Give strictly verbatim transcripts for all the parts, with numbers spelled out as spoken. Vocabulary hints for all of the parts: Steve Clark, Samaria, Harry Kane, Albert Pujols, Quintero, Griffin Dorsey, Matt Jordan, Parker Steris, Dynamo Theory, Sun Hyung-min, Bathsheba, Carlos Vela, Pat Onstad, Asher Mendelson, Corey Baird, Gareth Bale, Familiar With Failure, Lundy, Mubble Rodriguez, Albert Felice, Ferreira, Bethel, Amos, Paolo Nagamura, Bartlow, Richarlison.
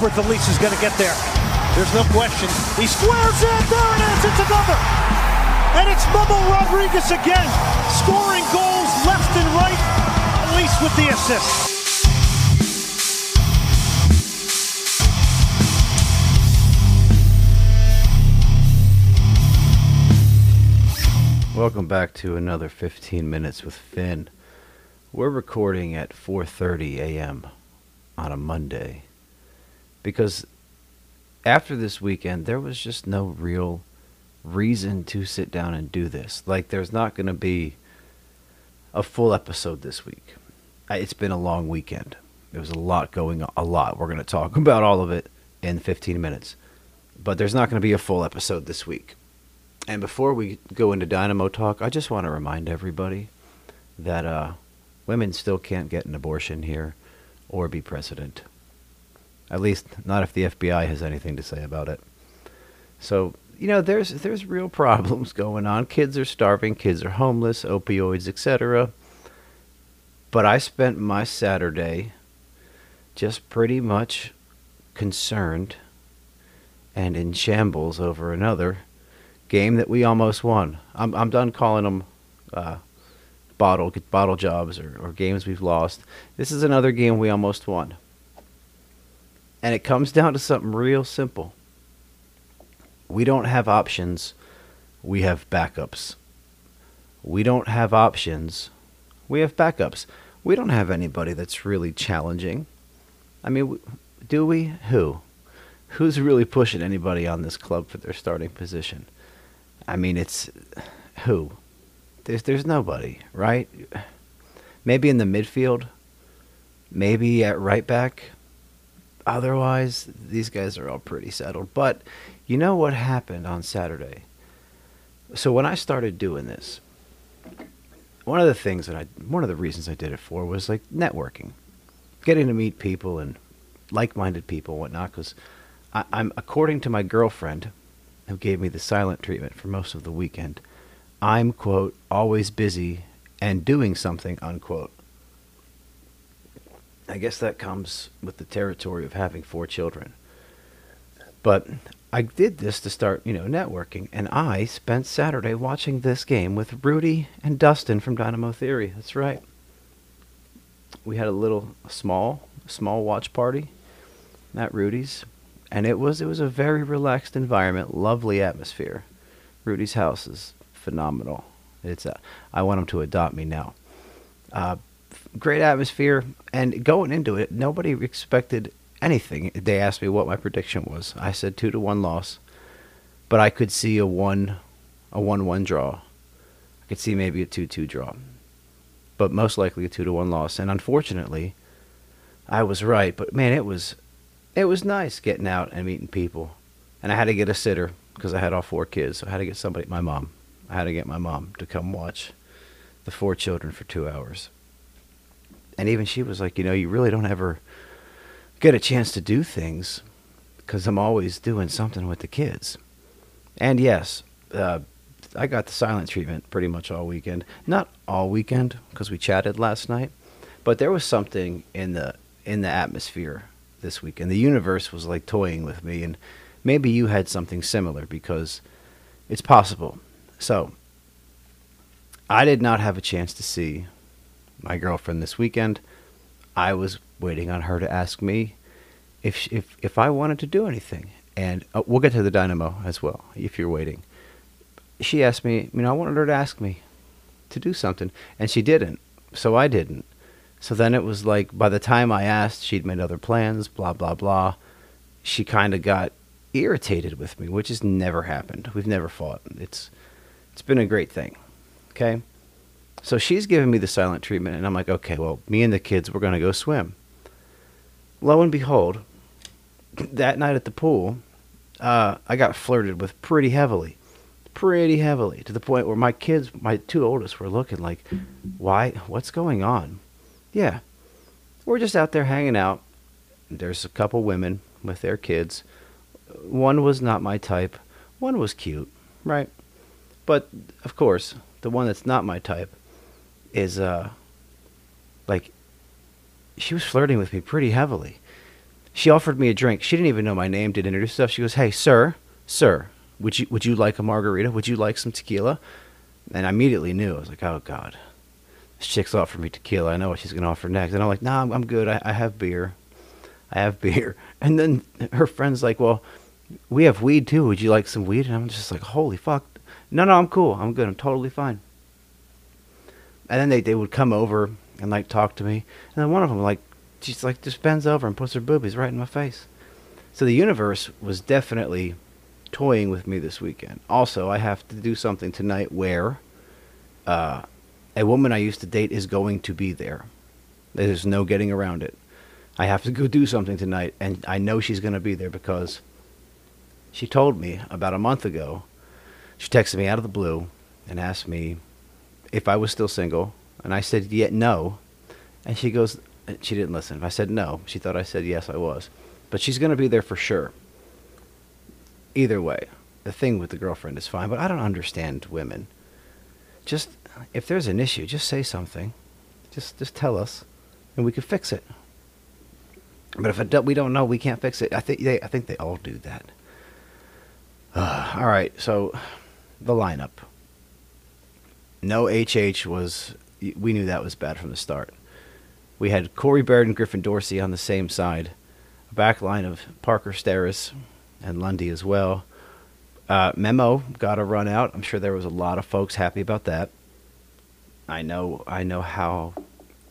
Albert Pujols is going to get there. There's no question. He squares it. There it is. It's another. And it's Mubble Rodriguez again, scoring goals left and right. Pujols with the assist. Welcome back to another fifteen minutes with Finn. We're recording at four thirty a m on a Monday because after this weekend, there was just no real reason to sit down and do this. Like, there's not going to be a full episode this week. It's been a long weekend. There was a lot going on, a lot. We're going to talk about all of it in fifteen minutes, but there's not going to be a full episode this week. And before we go into Dynamo talk, I just want to remind everybody that uh, women still can't get an abortion here or be president. At least not if the F B I has anything to say about it. So, you know, there's there's real problems going on. Kids are starving, kids are homeless, opioids, et cetera. But I spent my Saturday just pretty much concerned and in shambles over another game that we almost won. I'm I'm done calling them uh, bottle bottle jobs or, or games we've lost. This is another game we almost won. And it comes down to something real simple. We don't have options. We have backups. We don't have options. We have backups. We don't have anybody that's really challenging. I mean, do we? Who? Who's really pushing anybody on this club for their starting position? I mean, it's who? There's there's nobody, right? Maybe in the midfield, maybe at right back. Otherwise, these guys are all pretty settled. But you know what happened on Saturday? So when I started doing this, one of the things that I, one of the reasons I did it for was like networking, getting to meet people and like-minded people and whatnot. Because I'm, according to my girlfriend, who gave me the silent treatment for most of the weekend, I'm, quote, always busy and doing something, unquote. I guess that comes with the territory of having four children. But I did this to start, you know, networking, and I spent Saturday watching this game with Rudy and Dustin from Dynamo Theory. That's right. We had a little small, small watch party at Rudy's. And it was it was a very relaxed environment, lovely atmosphere. Rudy's house is phenomenal. It's a, I want him to adopt me now. Uh, great atmosphere, and going into it, nobody expected anything. They asked me what my prediction was. I said two to one loss, but I could see a one, a one-one draw. I could see maybe a two-two draw, but most likely a two to one loss. And unfortunately, I was right. But man, it was. It was nice getting out and meeting people. And I had to get a sitter because I had all four kids. So I had to get somebody, my mom. I had to get my mom to come watch the four children for two hours. And even she was like, you know, you really don't ever get a chance to do things because I'm always doing something with the kids. And yes, uh, I got the silent treatment pretty much all weekend. Not all weekend because we chatted last night. But there was something in the in the atmosphere this week, and the universe was like toying with me, and maybe you had something similar because it's possible. So I did not have a chance to see my girlfriend this weekend. I was waiting on her to ask me if she, if if I wanted to do anything, and uh, we'll get to the Dynamo as well. If you're waiting, she asked me. You know, I wanted her to ask me to do something, and she didn't, so I didn't. So then it was like, by the time I asked, she'd made other plans, blah, blah, blah. She kind of got irritated with me, which has never happened. We've never fought. It's It's been a great thing, okay? So she's giving me the silent treatment, and I'm like, okay, well, me and the kids, we're going to go swim. Lo and behold, that night at the pool, uh, I got flirted with pretty heavily. Pretty heavily, to the point where my kids, my two oldest, were looking like, why? What's going on? Yeah, we're just out there hanging out. There's a couple women with their kids. One was not my type. One was cute, right? But, of course, the one that's not my type is, uh, like, she was flirting with me pretty heavily. She offered me a drink. She didn't even know my name, didn't introduce herself. She goes, "Hey, sir, sir, would you would you like a margarita? Would you like some tequila?" And I immediately knew. I was like, "Oh God, this chick's offering me tequila. I know what she's gonna offer next." And I'm like, "Nah, I'm, I'm good. I, I have beer. I have beer." And then her friend's like, "Well, we have weed too. Would you like some weed?" And I'm just like, "Holy fuck! No, no, I'm cool. I'm good. I'm totally fine." And then they they would come over and like talk to me. And then one of them like she's like just bends over and puts her boobies right in my face. So the universe was definitely toying with me this weekend. Also, I have to do something tonight where uh, a woman I used to date is going to be there. There's no getting around it. I have to go do something tonight, and I know she's going to be there because she told me about a month ago. She texted me out of the blue and asked me if I was still single, and I said, yeah, no. And she goes, she didn't listen. If I said no, she thought I said yes, I was. But she's going to be there for sure. Either way, the thing with the girlfriend is fine, but I don't understand women. Just, if there's an issue, just say something. Just just tell us, and we can fix it. But if it do, we don't know, we can't fix it. I think they, I think they all do that. Uh, all right, so the lineup. No H H was, we knew that was bad from the start. We had Corey Baird and Griffin Dorsey on the same side. A back line of Parker Steris and Lundy as well. Uh, Memo got a run out. I'm sure there was a lot of folks happy about that. I know I know how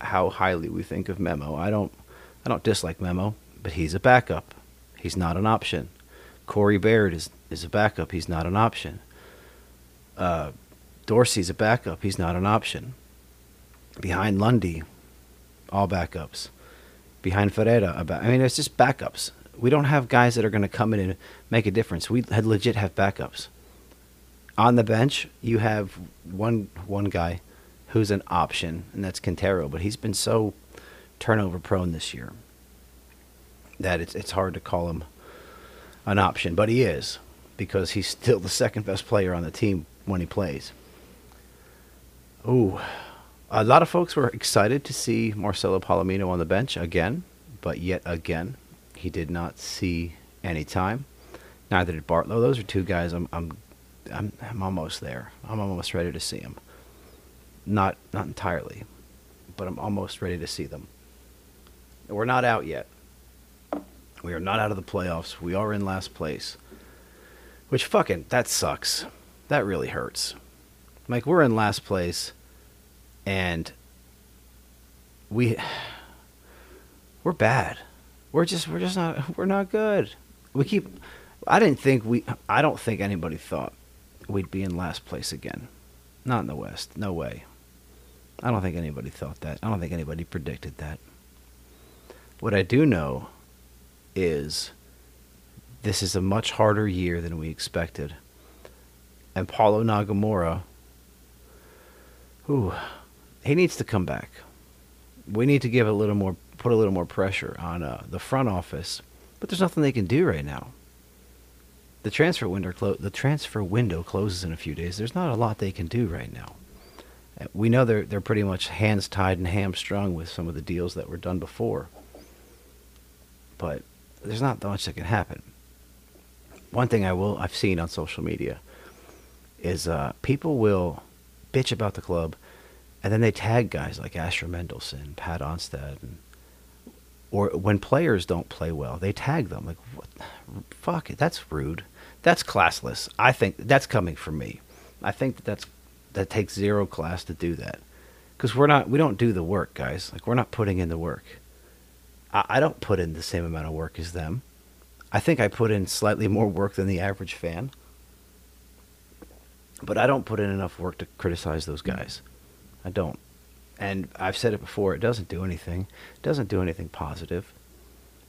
how highly we think of Memo. I don't I don't dislike Memo, but he's a backup. He's not an option. Corey Baird is, is a backup. He's not an option. Uh, Dorsey's a backup. He's not an option. Behind Lundy, all backups. Behind Ferreira, a ba- I mean, it's just backups. We don't have guys that are going to come in and make a difference. We had legit have backups. On the bench, you have one one guy who's an option, and that's Quintero, but he's been so turnover prone this year that it's it's hard to call him an option, but he is because he's still the second best player on the team when he plays. Ooh, a lot of folks were excited to see Marcelo Palomino on the bench again, but yet again, he did not see any time. Neither did Bartlow. Those are two guys I'm I'm I'm, I'm almost there. I'm almost ready to see them. Not not entirely, but I'm almost ready to see them. We're not out yet. We are not out of the playoffs. We are in last place. Which fucking, that sucks. That really hurts. Like, we're in last place, and we, we're bad. We're just, we're just not, we're not good. We keep, I didn't think we, I don't think anybody thought we'd be in last place again. Not in the West. No way. I don't think anybody thought that. I don't think anybody predicted that. What I do know is this is a much harder year than we expected. And Paolo Nagamura, who, he needs to come back. We need to give a little more, put a little more pressure on uh, the front office, but there's nothing they can do right now. The transfer window clo- the transfer window closes in a few days. There's not a lot they can do right now. We know they're they're pretty much hands tied and hamstrung with some of the deals that were done before. But there's not much that can happen. One thing I will I've seen on social media is uh, people will bitch about the club, and then they tag guys like Asher Mendelson, Pat Onstad, and, or when players don't play well, they tag them. Like, what? Fuck it, that's rude. That's classless. I think that's coming from me. I think that that's that takes zero class to do that, because we're not we don't do the work, guys. Like, we're not putting in the work. I, I don't put in the same amount of work as them. I think I put in slightly more work than the average fan, but I don't put in enough work to criticize those guys. I don't. And I've said it before, it doesn't do anything. It doesn't do anything positive.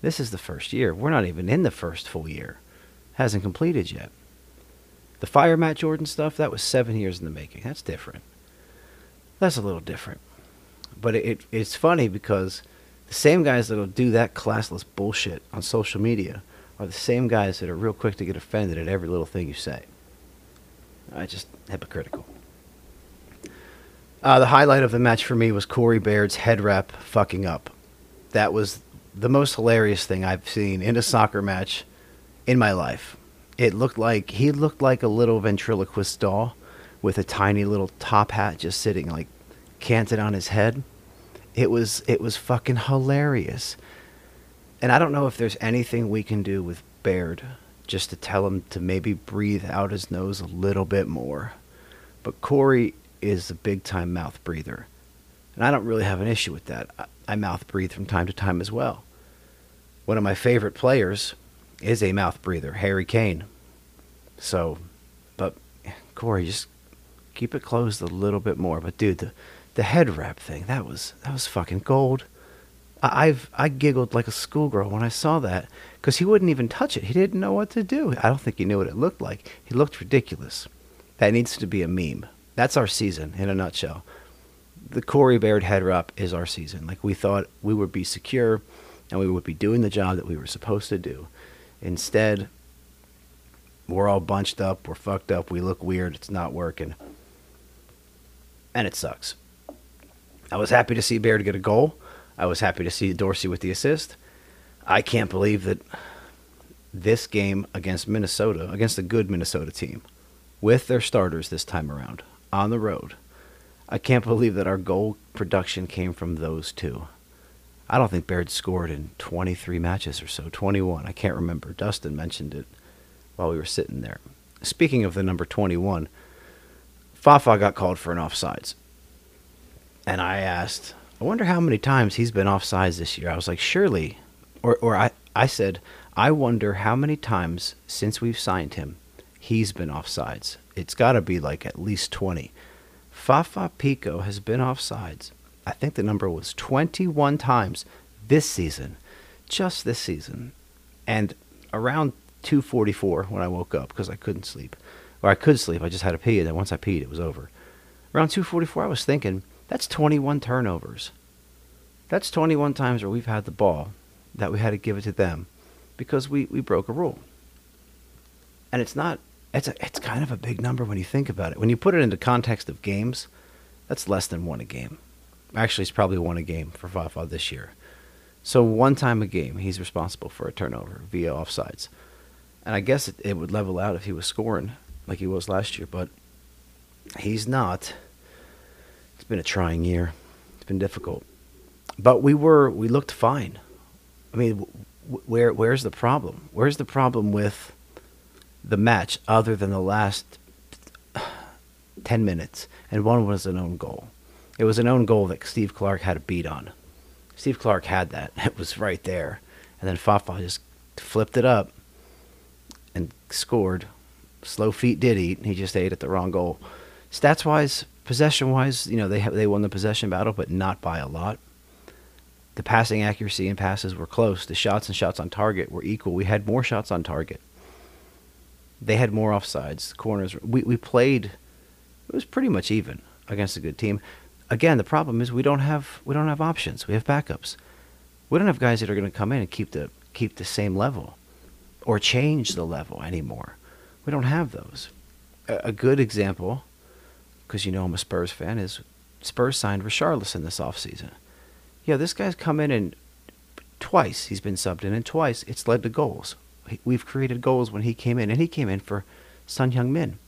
This is the first year. We're not even in the first full year. It hasn't completed yet. The fire Matt Jordan stuff, that was seven years in the making. That's different. That's a little different. But it, it it's funny because the same guys that will do that classless bullshit on social media are the same guys that are real quick to get offended at every little thing you say. I just hypocritical. Uh, the highlight of the match for me was Corey Baird's head wrap fucking up. That was the most hilarious thing I've seen in a soccer match in my life. It looked like, he looked like a little ventriloquist doll with a tiny little top hat just sitting like canted on his head. It was, it was fucking hilarious. And I don't know if there's anything we can do with Baird just to tell him to maybe breathe out his nose a little bit more. But Corey is a big time mouth breather. And I don't really have an issue with that. I, I mouth breathe from time to time as well. One of my favorite players is a mouth breather, Harry Kane. So, but Corey, just keep it closed a little bit more. But dude, the, the head wrap thing, that was, that was fucking gold. I, I've, I giggled like a schoolgirl when I saw that because he wouldn't even touch it. He didn't know what to do. I don't think he knew what it looked like. He looked ridiculous. That needs to be a meme. That's our season in a nutshell. The Corey Baird head wrap is our season. Like, we thought we would be secure and we would be doing the job that we were supposed to do. Instead, we're all bunched up, we're fucked up, we look weird, it's not working. And it sucks. I was happy to see Baird get a goal. I was happy to see Dorsey with the assist. I can't believe that this game against Minnesota, against a good Minnesota team, with their starters this time around, on the road, I can't believe that our goal production came from those two. I don't think Baird scored in twenty-three matches or so, twenty-one. I can't remember. Dustin mentioned it while we were sitting there. Speaking of the number twenty-one, Fafa got called for an offsides. And I asked, I wonder how many times he's been offsides this year. I was like, surely. Or, or I, I said, I wonder how many times since we've signed him, he's been offsides. It's got to be like at least twenty. Fafa Pico has been offsides. I think the number was twenty-one times this season, just this season. And around two forty-four when I woke up, because I couldn't sleep, or I could sleep, I just had to pee, and then once I peed, it was over. Around two forty-four, I was thinking, that's twenty-one turnovers. That's twenty-one times where we've had the ball that we had to give it to them because we, we broke a rule. And it's not, it's a, it's kind of a big number when you think about it. When you put it into context of games, that's less than one a game. Actually, it's probably one a game for Fafa this year. So one time a game, he's responsible for a turnover via offsides. And I guess it, it would level out if he was scoring like he was last year, but he's not. It's been a trying year. It's been difficult. But we were, we looked fine. I mean, where where's the problem? Where's the problem with the match other than the last ten minutes? And one was an own goal. It was an own goal that Steve Clark had a beat on. Steve Clark had that. It was right there. And then Fafa just flipped it up and scored. Slow feet did eat. He just ate at the wrong goal. Stats-wise, possession-wise, you know, they have, they won the possession battle, but not by a lot. The passing accuracy and passes were close. The shots and shots on target were equal. We had more shots on target. They had more offsides, corners. We, we played, it was pretty much even against a good team. Again, the problem is we don't have we don't have options. We have backups. We don't have guys that are going to come in and keep the keep the same level or change the level anymore. We don't have those. A, a good example, because you know I'm a Spurs fan, is Spurs signed Richarlison this offseason. Yeah, this guy's come in and twice he's been subbed in, and twice it's led to goals. We've created goals when he came in, and he came in for Sun Hyung-min,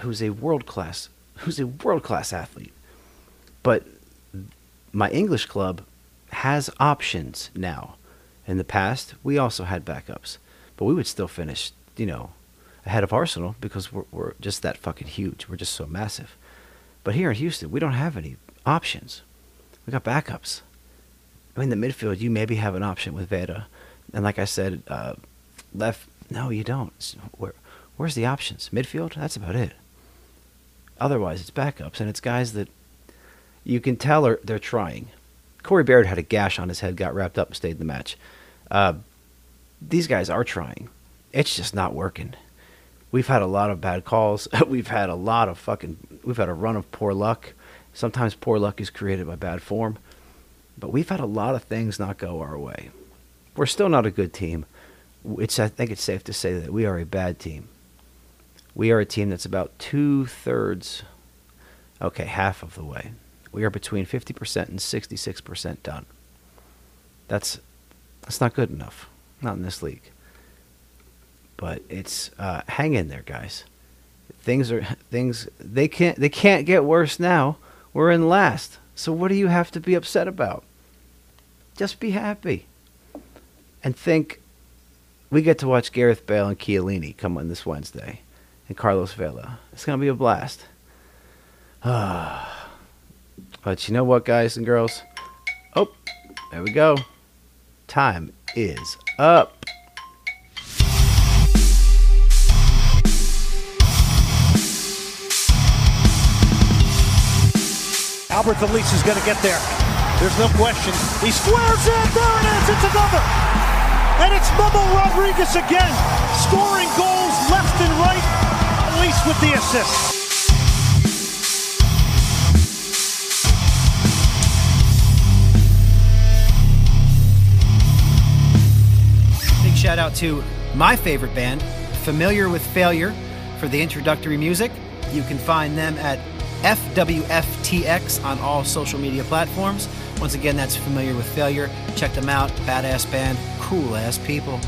who's a world class who's a world class athlete. But my English club has options now. In the past, we also had backups. But we would still finish, you know, ahead of Arsenal because we're, we're just that fucking huge. We're just so massive. But here in Houston, we don't have any options. We got backups. I mean, the midfield, you maybe have an option with Vela. And like I said, uh, left, no, you don't. Where, where's the options? Midfield? That's about it. Otherwise, it's backups. And it's guys that you can tell her they're trying. Corey Baird had a gash on his head, got wrapped up, and stayed in the match. Uh, these guys are trying. It's just not working. We've had a lot of bad calls. We've had a lot of fucking... We've had a run of poor luck. Sometimes poor luck is created by bad form. But we've had a lot of things not go our way. We're still not a good team. It's, I think it's safe to say that we are a bad team. We are a team that's about two-thirds... Okay, half of the way. We are between fifty percent and sixty-six percent done. That's that's not good enough. Not in this league. But it's uh, hang in there, guys. Things are things they can't they can't get worse now. We're in last. So what do you have to be upset about? Just be happy. And think we get to watch Gareth Bale and Chiellini come on this Wednesday. And Carlos Vela. It's going to be a blast. But you know what, guys and girls? Oh, there we go. Time is up. Albert Felice is going to get there. There's no question. He squares it. There it is. It's another. And it's Mubble Rodriguez again. Scoring goals left and right. Felice with the assist. Shout out to my favorite band, Familiar With Failure, for the introductory music. You can find them at F W F T X on all social media platforms. Once again, that's Familiar With Failure. Check them out. Badass band. Cool ass people.